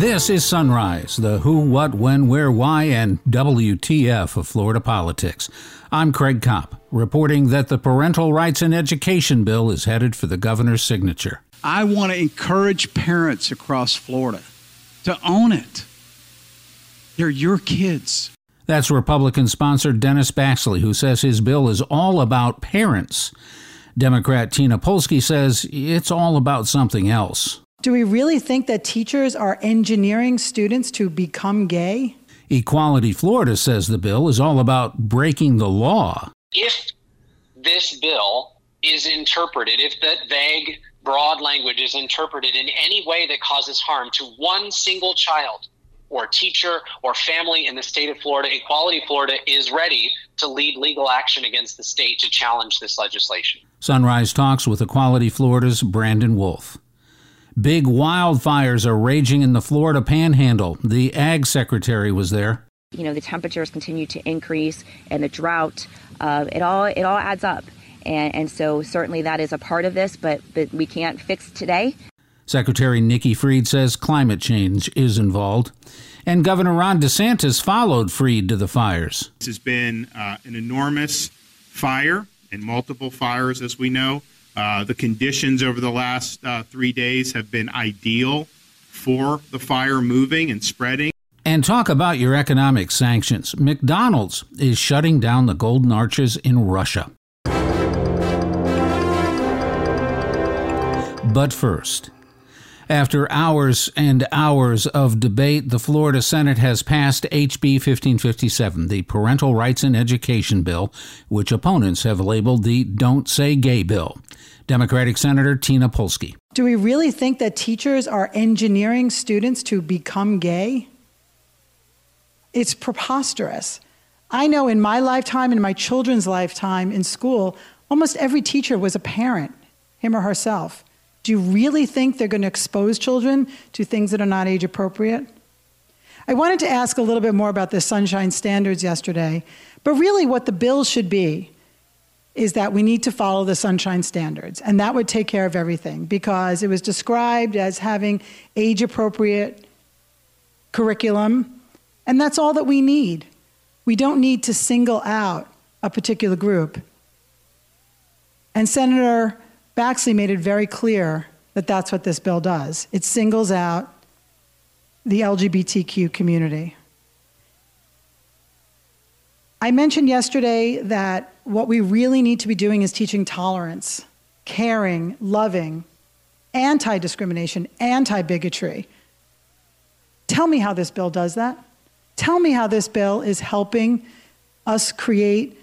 This is Sunrise, the who, what, when, where, why, and WTF of Florida politics. I'm Craig Kopp, reporting that the Parental Rights in Education bill is headed for the governor's signature. I want to encourage parents across Florida to own it. They're your kids. That's Republican-sponsored Dennis Baxley, who says his bill is all about parents. Democrat Tina Polsky says it's all about something else. Do we really think that teachers are engineering students to become gay? Equality Florida says the bill is all about breaking the law. If this bill is interpreted, if that vague, broad language is interpreted in any way that causes harm to one single child or teacher or family in the state of Florida, Equality Florida is ready to lead legal action against the state to challenge this legislation. Sunrise talks with Equality Florida's Brandon Wolf. Big wildfires are raging in the Florida Panhandle. The Ag Secretary was there. You know, the temperatures continue to increase and the drought, it all adds up. And so certainly that is a part of this, but we can't fix today. Secretary Nikki Fried says climate change is involved. And Governor Ron DeSantis followed Fried to the fires. This has been an enormous fire and multiple fires, as we know. The conditions over the last 3 days have been ideal for the fire moving and spreading. And talk about your economic sanctions. McDonald's is shutting down the Golden Arches in Russia. But first, after hours and hours of debate, the Florida Senate has passed HB 1557, the Parental Rights in Education bill, which opponents have labeled the Don't Say Gay bill. Democratic Senator Tina Polsky. Do we really think that teachers are engineering students to become gay? It's preposterous. I know in my lifetime, in my children's lifetime in school, almost every teacher was a parent, him or herself. Do you really think they're going to expose children to things that are not age appropriate? I wanted to ask a little bit more about the Sunshine Standards yesterday, but really what the bill should be is that we need to follow the Sunshine Standards, and that would take care of everything because it was described as having age appropriate curriculum, and that's all that we need. We don't need to single out a particular group. And Senator Baxley made it very clear that that's what this bill does. It singles out the LGBTQ community. I mentioned yesterday that what we really need to be doing is teaching tolerance, caring, loving, anti-discrimination, anti-bigotry. Tell me how this bill does that. Tell me how this bill is helping us create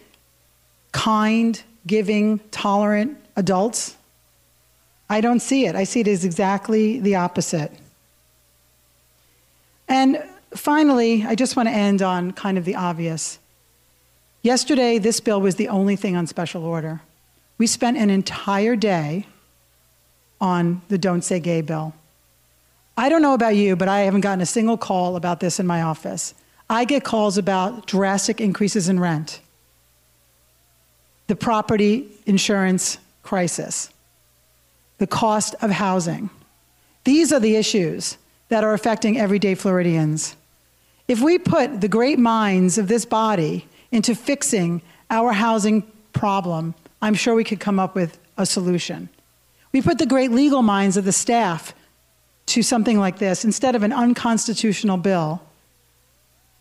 kind, giving, tolerant adults. I don't see it. I see it as exactly the opposite. And finally, I just want to end on kind of the obvious. Yesterday, this bill was the only thing on special order. We spent an entire day on the Don't Say Gay bill. I don't know about you, but I haven't gotten a single call about this in my office. I get calls about drastic increases in rent, the property insurance crisis, the cost of housing. These are the issues that are affecting everyday Floridians. If we put the great minds of this body into fixing our housing problem, I'm sure we could come up with a solution. We put the great legal minds of the staff to something like this. Instead of an unconstitutional bill,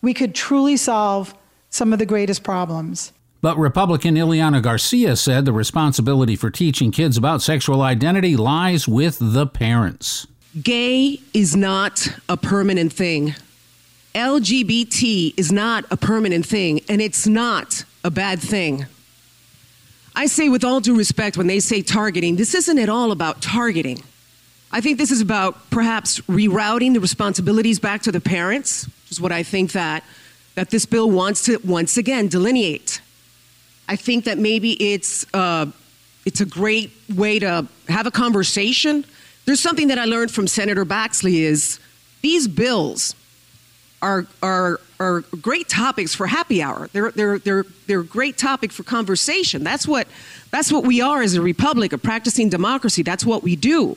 we could truly solve some of the greatest problems. But Republican Ileana Garcia said the responsibility for teaching kids about sexual identity lies with the parents. Gay is not a permanent thing. LGBT is not a permanent thing, and it's not a bad thing. I say with all due respect when they say targeting, this isn't at all about targeting. I think this is about perhaps rerouting the responsibilities back to the parents, which is what I think that this bill wants to once again delineate. I think that maybe it's a great way to have a conversation. There's something that I learned from Senator Baxley is these bills are great topics for happy hour. They're a great topic for conversation. That's what we are as a republic, a practicing democracy. That's what we do.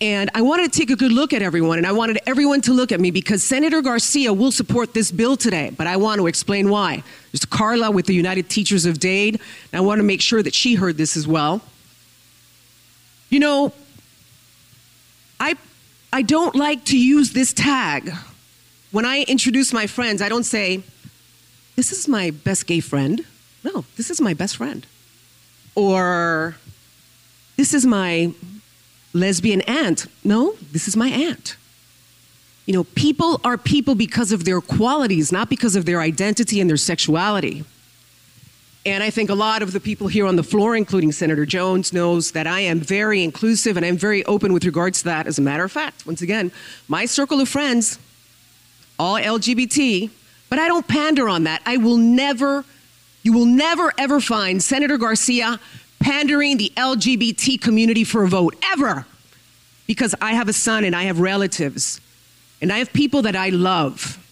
And I wanted to take a good look at everyone, and I wanted everyone to look at me because Senator Garcia will support this bill today, but I want to explain why. There's Carla with the United Teachers of Dade, and I want to make sure that she heard this as well. You know, I don't like to use this tag. When I introduce my friends, I don't say, this is my best gay friend. No, this is my best friend. Or, this is my lesbian aunt. No, this is my aunt. You know, people are people because of their qualities, not because of their identity and their sexuality. And I think a lot of the people here on the floor, including Senator Jones, knows that I am very inclusive and I'm very open with regards to that. As a matter of fact, once again, my circle of friends, all LGBT, but I don't pander on that. You will never ever find Senator Garcia pandering the LGBT community for a vote, ever. Because I have a son and I have relatives and I have people that I love.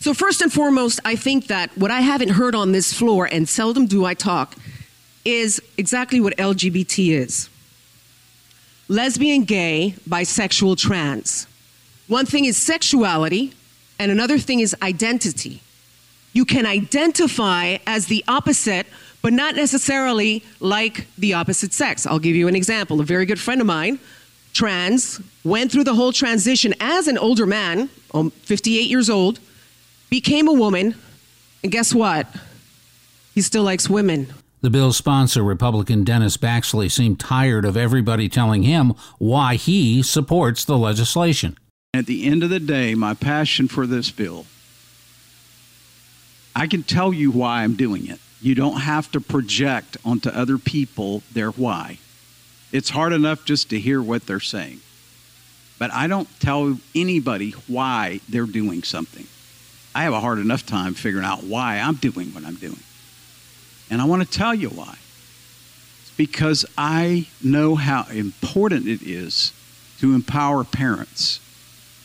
So first and foremost, I think that what I haven't heard on this floor, and seldom do I talk, is exactly what LGBT is. Lesbian, gay, bisexual, trans. One thing is sexuality, and another thing is identity. You can identify as the opposite, but not necessarily like the opposite sex. I'll give you an example. A very good friend of mine, trans, went through the whole transition as an older man, 58 years old, became a woman, and guess what? He still likes women. The bill's sponsor, Republican Dennis Baxley, seemed tired of everybody telling him why he supports the legislation. At the end of the day, my passion for this bill, I can tell you why I'm doing it. You don't have to project onto other people their why. It's hard enough just to hear what they're saying. But I don't tell anybody why they're doing something. I have a hard enough time figuring out why I'm doing what I'm doing. And I want to tell you why. It's because I know how important it is to empower parents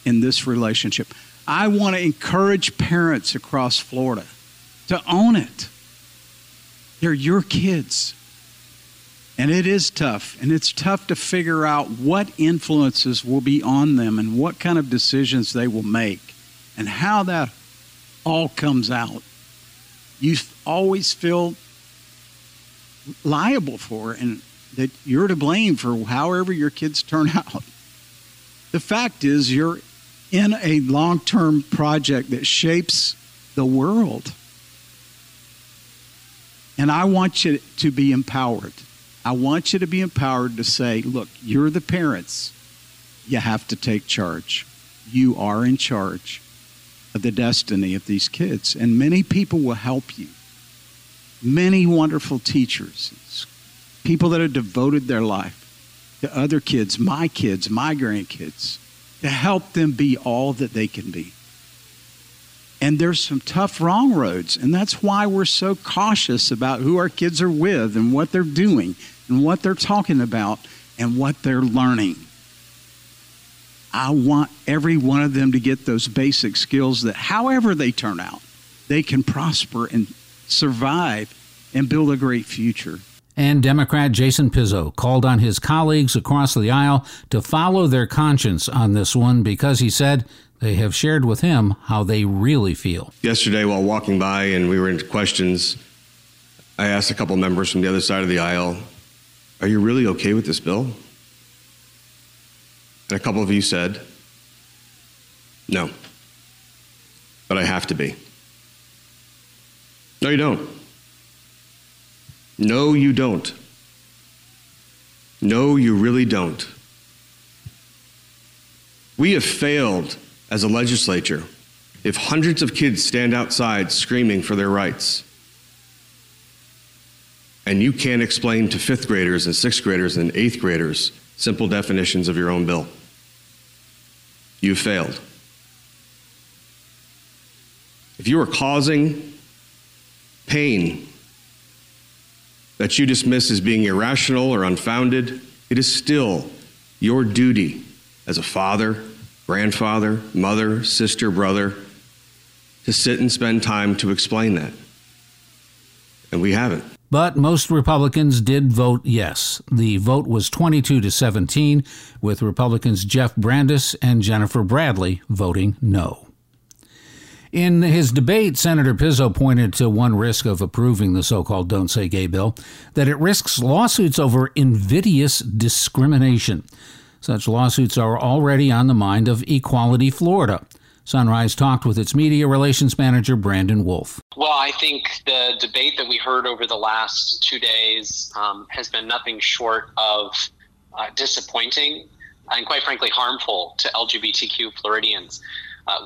in this relationship. I want to encourage parents across Florida to own it. They're your kids. And it is tough. And it's tough to figure out what influences will be on them and what kind of decisions they will make and how that all comes out. You always feel liable for and that you're to blame for however your kids turn out. The fact is you're in a long-term project that shapes the world. And I want you to be empowered. I want you to be empowered to say, look, you're the parents. You have to take charge. You are in charge of the destiny of these kids. And many people will help you. Many wonderful teachers, people that have devoted their life to other kids, my grandkids, to help them be all that they can be. And there's some tough wrong roads, and that's why we're so cautious about who our kids are with and what they're doing and what they're talking about and what they're learning. I want every one of them to get those basic skills that however they turn out, they can prosper and survive and build a great future. And Democrat Jason Pizzo called on his colleagues across the aisle to follow their conscience on this one because he said they have shared with him how they really feel. Yesterday, while walking by and we were into questions, I asked a couple members from the other side of the aisle, are you really okay with this bill? And a couple of you said, no, but I have to be. No, you don't. No, you don't. No, you really don't. We have failed as a legislature if hundreds of kids stand outside screaming for their rights. And you can't explain to fifth graders and sixth graders and eighth graders simple definitions of your own bill. You failed. If you are causing pain that you dismiss as being irrational or unfounded, it is still your duty as a father, grandfather, mother, sister, brother, to sit and spend time to explain that. And we haven't. But most Republicans did vote yes. The vote was 22-17, with Republicans Jeff Brandis and Jennifer Bradley voting no. In his debate, Senator Pizzo pointed to one risk of approving the so-called Don't Say Gay bill, that it risks lawsuits over invidious discrimination. Such lawsuits are already on the mind of Equality Florida. Sunrise talked with its media relations manager, Brandon Wolf. Well, I think the debate that we heard over the last 2 days has been nothing short of disappointing and, quite frankly, harmful to LGBTQ Floridians.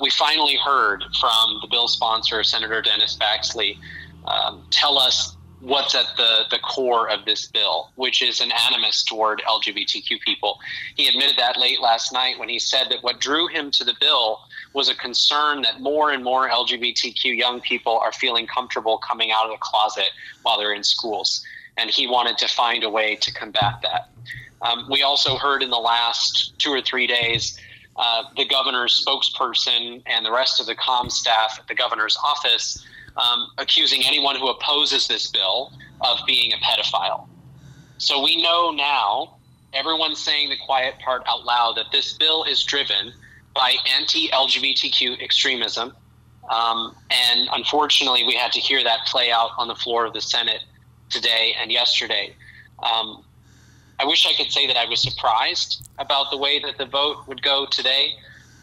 We finally heard from the bill sponsor, Senator Dennis Baxley, tell us what's at the core of this bill, which is an animus toward LGBTQ people. He admitted that late last night when he said that what drew him to the bill was a concern that more and more LGBTQ young people are feeling comfortable coming out of the closet while they're in schools. And he wanted to find a way to combat that. We also heard in the last 2 or 3 days, the governor's spokesperson and the rest of the comm staff at the governor's office accusing anyone who opposes this bill of being a pedophile. So we know now, everyone's saying the quiet part out loud, that this bill is driven by anti-LGBTQ extremism. And unfortunately, we had to hear that play out on the floor of the Senate today and yesterday. I wish I could say that I was surprised about the way that the vote would go today.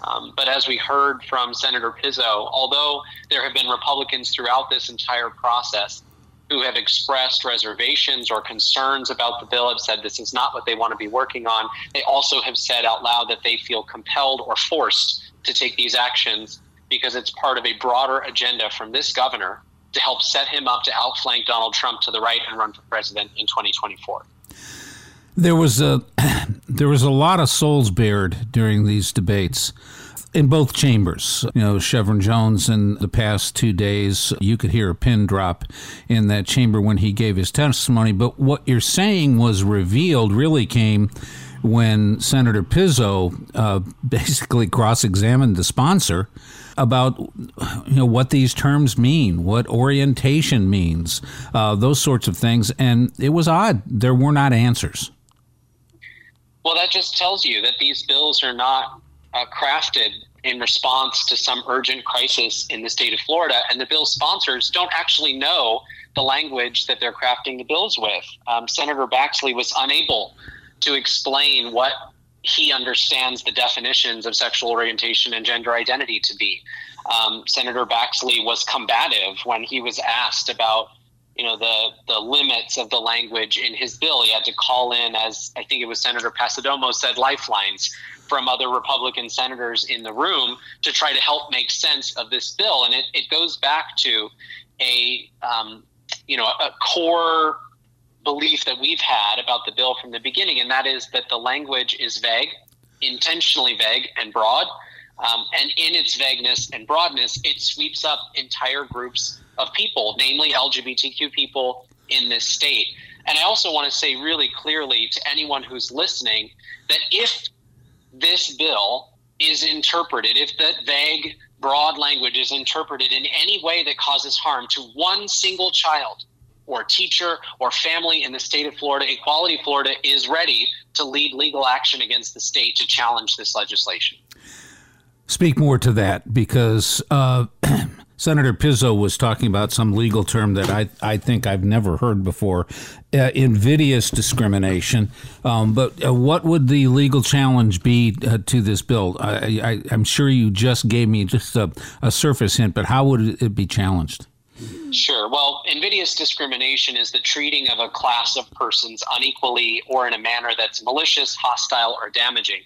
But as we heard from Senator Pizzo, although there have been Republicans throughout this entire process who have expressed reservations or concerns about the bill, have said this is not what they want to be working on, they also have said out loud that they feel compelled or forced to take these actions because it's part of a broader agenda from this governor to help set him up to outflank Donald Trump to the right and run for president in 2024. There was a lot of souls bared during these debates in both chambers. You know, Chevron Jones in the past 2 days, you could hear a pin drop in that chamber when he gave his testimony. But what you're saying was revealed really came when Senator Pizzo basically cross-examined the sponsor about, you know, what these terms mean, what orientation means, those sorts of things. And it was odd. There were not answers. Well, that just tells you that these bills are not crafted in response to some urgent crisis in the state of Florida, and the bill sponsors don't actually know the language that they're crafting the bills with. Senator Baxley was unable to explain what he understands the definitions of sexual orientation and gender identity to be. Senator Baxley was combative when he was asked about the limits of the language in his bill. He had to call in, as I think it was Senator Pasadomo said, lifelines from other Republican senators in the room to try to help make sense of this bill. And it goes back to a core belief that we've had about the bill from the beginning, and that is that the language is vague, intentionally vague and broad. And in its vagueness and broadness, it sweeps up entire groups of people, namely LGBTQ people in this state. And I also want to say really clearly to anyone who's listening that if this bill is interpreted, if that vague, broad language is interpreted in any way that causes harm to one single child or teacher or family in the state of Florida, Equality Florida is ready to lead legal action against the state to challenge this legislation. Speak more to that, because Senator Pizzo was talking about some legal term that I think I've never heard before, invidious discrimination. But what would the legal challenge be to this bill? I'm sure you just gave me just a surface hint, but how would it be challenged? Sure. Well, invidious discrimination is the treating of a class of persons unequally or in a manner that's malicious, hostile, or damaging.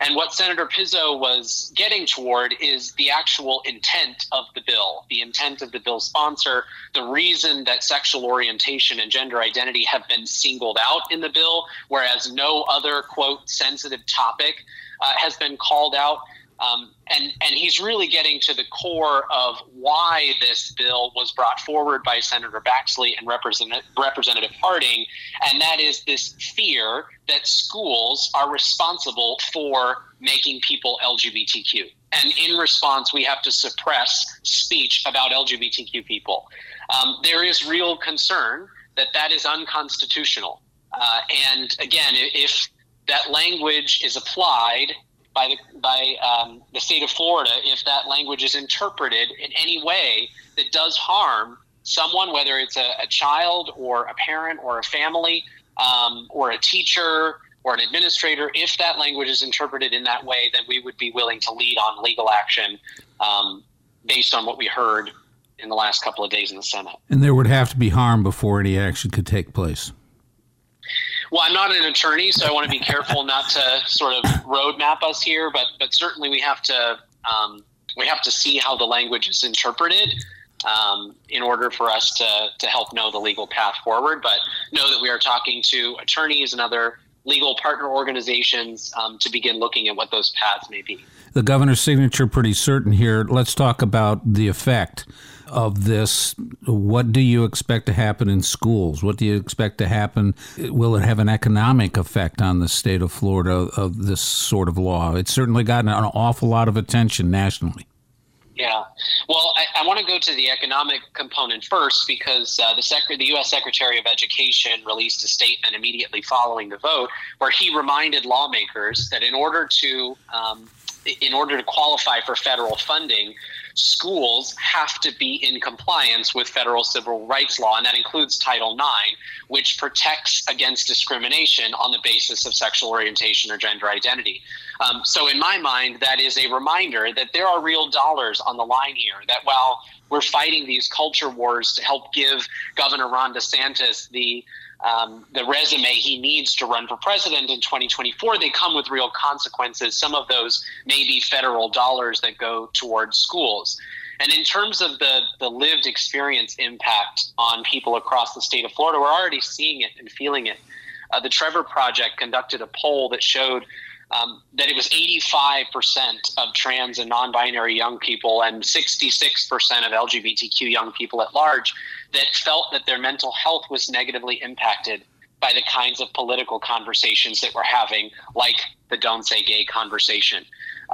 And what Senator Pizzo was getting toward is the actual intent of the bill, the intent of the bill sponsor, the reason that sexual orientation and gender identity have been singled out in the bill, whereas no other, quote, sensitive topic has been called out. And he's really getting to the core of why this bill was brought forward by Senator Baxley and Representative Harding, and that is this fear that schools are responsible for making people LGBTQ. And in response, we have to suppress speech about LGBTQ people. There is real concern that is unconstitutional. And again, if that language is applied by the state of Florida, if that language is interpreted in any way that does harm someone, whether it's a child or a parent or a family or a teacher or an administrator, if that language is interpreted in that way, then we would be willing to lead on legal action based on what we heard in the last couple of days in the Senate. And there would have to be harm before any action could take place. Well, I'm not an attorney, so I want to be careful not to sort of roadmap us here, but certainly we have to see how the language is interpreted in order for us to help know the legal path forward. But know that we are talking to attorneys and other legal partner organizations to begin looking at what those paths may be. The governor's signature pretty certain here. Let's talk about the effect of this. What do you expect to happen in schools? What do you expect to happen? Will it have an economic effect on the state of Florida of this sort of law? It's certainly gotten an awful lot of attention nationally. Yeah. Well, I want to go to the economic component first because the U.S. Secretary of Education released a statement immediately following the vote where he reminded lawmakers that in order to qualify for federal funding, schools have to be in compliance with federal civil rights law, and that includes Title IX, which protects against discrimination on the basis of sexual orientation or gender identity. So in my mind, that is a reminder that there are real dollars on the line here, that while we're fighting these culture wars to help give Governor Ron DeSantis the resume he needs to run for president in 2024, they come with real consequences. Some of those may be federal dollars that go towards schools. And in terms of the lived experience impact on people across the state of Florida, we're already seeing it and feeling it. The Trevor Project conducted a poll that showed that it was 85% of trans and non-binary young people and 66% of LGBTQ young people at large that felt that their mental health was negatively impacted by the kinds of political conversations that we're having, like the Don't Say Gay conversation.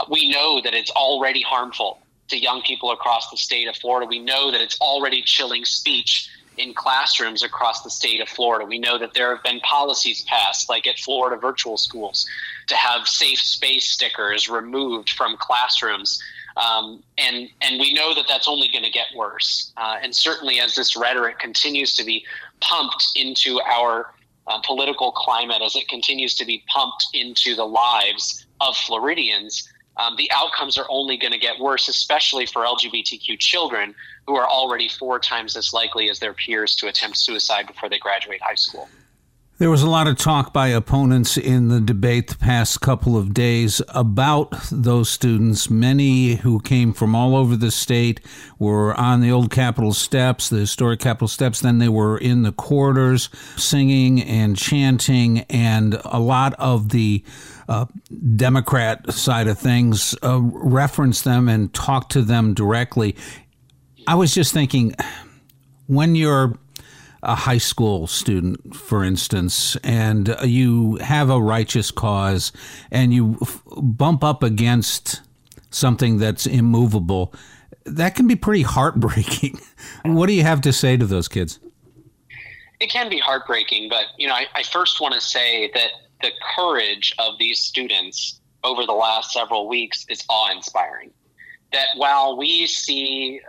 We know that it's already harmful to young people across the state of Florida. We know that it's already chilling speech in classrooms across the state of Florida. We know that there have been policies passed, like at Florida virtual schools, to have safe space stickers removed from classrooms. And we know that that's only going to get worse. And certainly as this rhetoric continues to be pumped into our political climate, as it continues to be pumped into the lives of Floridians, the outcomes are only going to get worse, especially for LGBTQ children who are already 4 times as likely as their peers to attempt suicide before they graduate high school. There was a lot of talk by opponents in the debate the past couple of days about those students. Many who came from all over the state were on the old Capitol steps, the historic Capitol steps. Then they were in the corridors singing and chanting, and a lot of the Democrat side of things referenced them and talked to them directly. I was just thinking, when you're a high school student, for instance, and you have a righteous cause and you bump up against something that's immovable, that can be pretty heartbreaking. What do you have to say to those kids? It can be heartbreaking, but I first want to say that the courage of these students over the last several weeks is awe-inspiring. That while we see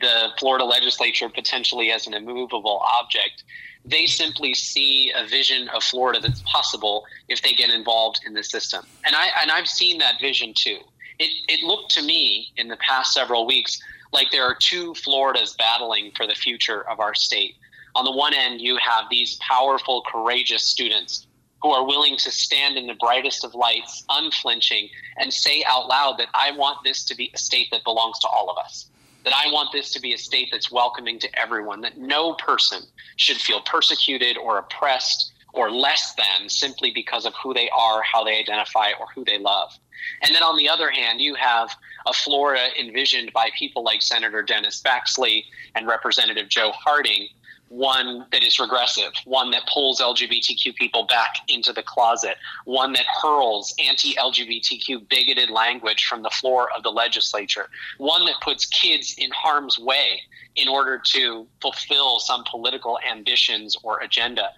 the Florida legislature potentially as an immovable object, they simply see a vision of Florida that's possible if they get involved in the system. And I've seen that vision too. It looked to me in the past several weeks like there are two Floridas battling for the future of our state. On the one end, you have these powerful, courageous students who are willing to stand in the brightest of lights, unflinching, and say out loud that I want this to be a state that belongs to all of us, that I want this to be a state that's welcoming to everyone, that no person should feel persecuted or oppressed or less than simply because of who they are, how they identify, or who they love. And then on the other hand, you have a Florida envisioned by people like Senator Dennis Baxley and Representative Joe Harding, one that is regressive, one that pulls LGBTQ people back into the closet, one that hurls anti-LGBTQ bigoted language from the floor of the legislature, one that puts kids in harm's way in order to fulfill some political ambitions or agenda.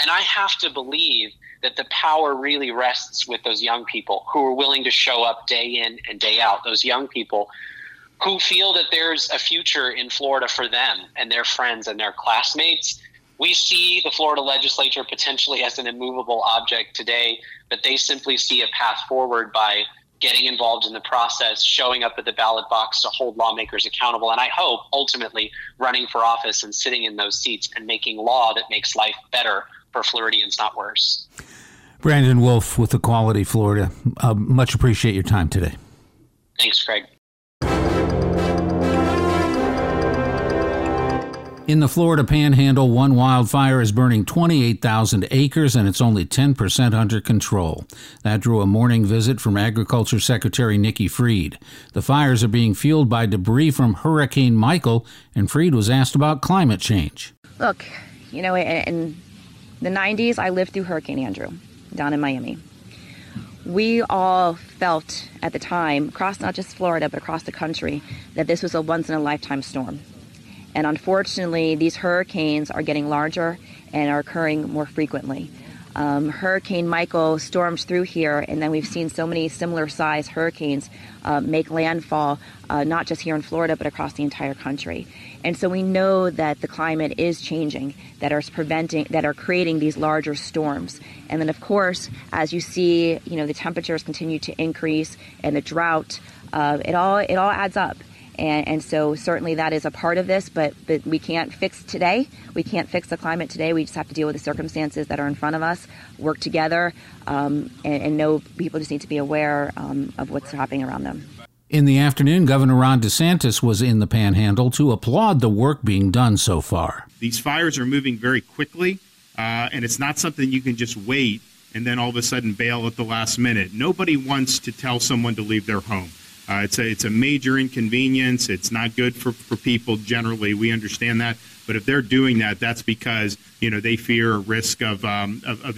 And I have to believe that the power really rests with those young people who are willing to show up day in and day out, those young people who feel that there's a future in Florida for them and their friends and their classmates. We see the Florida legislature potentially as an immovable object today, but they simply see a path forward by getting involved in the process, showing up at the ballot box to hold lawmakers accountable, and I hope ultimately running for office and sitting in those seats and making law that makes life better for Floridians, not worse. Brandon Wolf with Equality Florida. Much appreciate your time today. Thanks, Craig. In the Florida Panhandle, one wildfire is burning 28,000 acres, and it's only 10% under control. That drew a morning visit from Agriculture Secretary Nikki Fried. The fires are being fueled by debris from Hurricane Michael, and Fried was asked about climate change. Look, you know, in the 90s, I lived through Hurricane Andrew down in Miami. We all felt at the time, across not just Florida, but across the country, that this was a once-in-a-lifetime storm. And unfortunately, these hurricanes are getting larger and are occurring more frequently. Hurricane Michael stormed through here, and then we've seen so many similar-sized hurricanes make landfall, not just here in Florida, but across the entire country. And so we know that the climate is changing, that are creating these larger storms. And then, of course, as you see, you know, the temperatures continue to increase and the drought. It all adds up. And so certainly that is a part of this, but we can't fix today. We can't fix the climate today. We just have to deal with the circumstances that are in front of us, work together, and know people just need to be aware of what's happening around them. In the afternoon, Governor Ron DeSantis was in the Panhandle to applaud the work being done so far. These fires are moving very quickly, and it's not something you can just wait and then all of a sudden bail at the last minute. Nobody wants to tell someone to leave their home. It's a major inconvenience. It's not good for people generally. We understand that. But if they're doing that, that's because, you know, they fear a risk of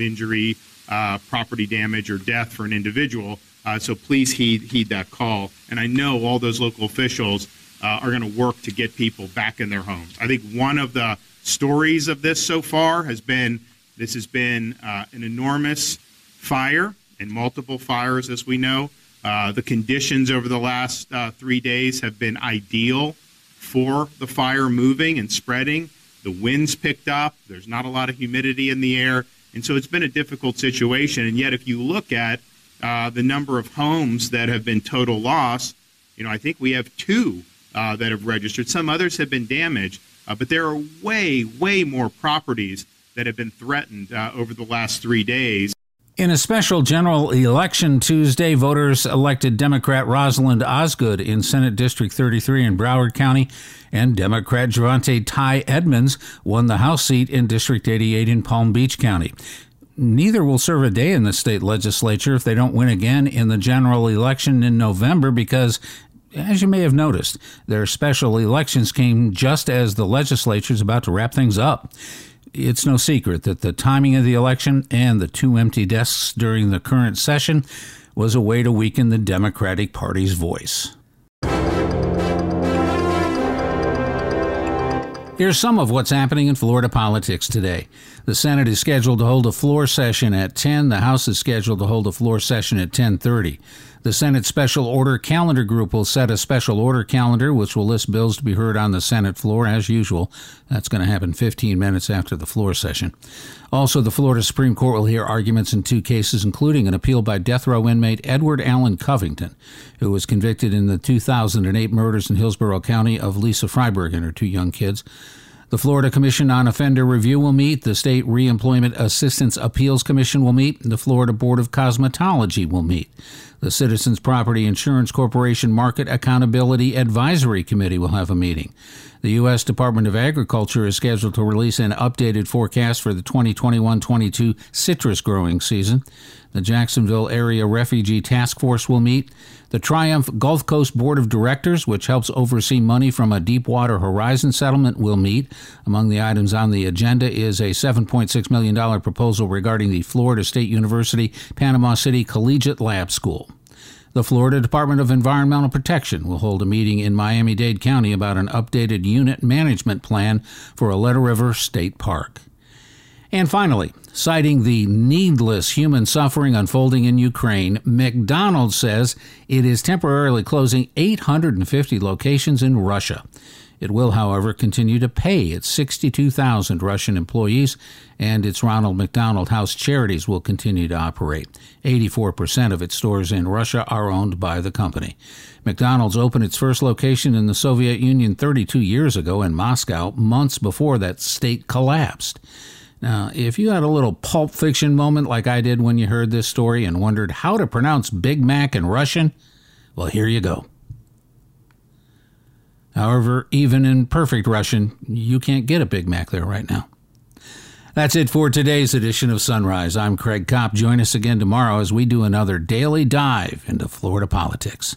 injury, property damage, or death for an individual. So please heed that call. And I know all those local officials are going to work to get people back in their homes. I think one of the stories of this so far has been this has been an enormous fire and multiple fires, as we know. The conditions over the last 3 days have been ideal for the fire moving and spreading. The wind's picked up. There's not a lot of humidity in the air. And so it's been a difficult situation. And yet if you look at the number of homes that have been total loss, you know, I think we have two that have registered. Some others have been damaged, but there are way, way more properties that have been threatened over the last 3 days. In a special general election Tuesday, voters elected Democrat Rosalind Osgood in Senate District 33 in Broward County, and Democrat Javante Ty Edmonds won the House seat in District 88 in Palm Beach County. Neither will serve a day in the state legislature if they don't win again in the general election in November because, as you may have noticed, their special elections came just as the legislature is about to wrap things up. It's no secret that the timing of the election and the two empty desks during the current session was a way to weaken the Democratic Party's voice. Here's some of what's happening in Florida politics today. The Senate is scheduled to hold a floor session at 10. The House is scheduled to hold a floor session at 10:30. The Senate Special Order Calendar Group will set a special order calendar, which will list bills to be heard on the Senate floor, as usual. That's going to happen 15 minutes after the floor session. Also, the Florida Supreme Court will hear arguments in two cases, including an appeal by death row inmate Edward Allen Covington, who was convicted in the 2008 murders in Hillsborough County of Lisa Freiburg and her two young kids. The Florida Commission on Offender Review will meet. The State Reemployment Assistance Appeals Commission will meet. The Florida Board of Cosmetology will meet. The Citizens Property Insurance Corporation Market Accountability Advisory Committee will have a meeting. The U.S. Department of Agriculture is scheduled to release an updated forecast for the 2021-22 citrus growing season. The Jacksonville Area Refugee Task Force will meet. The Triumph Gulf Coast Board of Directors, which helps oversee money from a Deepwater Horizon settlement, will meet. Among the items on the agenda is a $7.6 million proposal regarding the Florida State University Panama City Collegiate Lab School. The Florida Department of Environmental Protection will hold a meeting in Miami-Dade County about an updated unit management plan for a Letter River State Park. And finally, citing the needless human suffering unfolding in Ukraine, McDonald's says it is temporarily closing 850 locations in Russia. It will, however, continue to pay its 62,000 Russian employees, and its Ronald McDonald House charities will continue to operate. 84% of its stores in Russia are owned by the company. McDonald's opened its first location in the Soviet Union 32 years ago in Moscow, months before that state collapsed. Now, if you had a little Pulp Fiction moment like I did when you heard this story and wondered how to pronounce Big Mac in Russian, well, here you go. However, even in perfect Russian, you can't get a Big Mac there right now. That's it for today's edition of Sunrise. I'm Craig Kopp. Join us again tomorrow as we do another daily dive into Florida politics.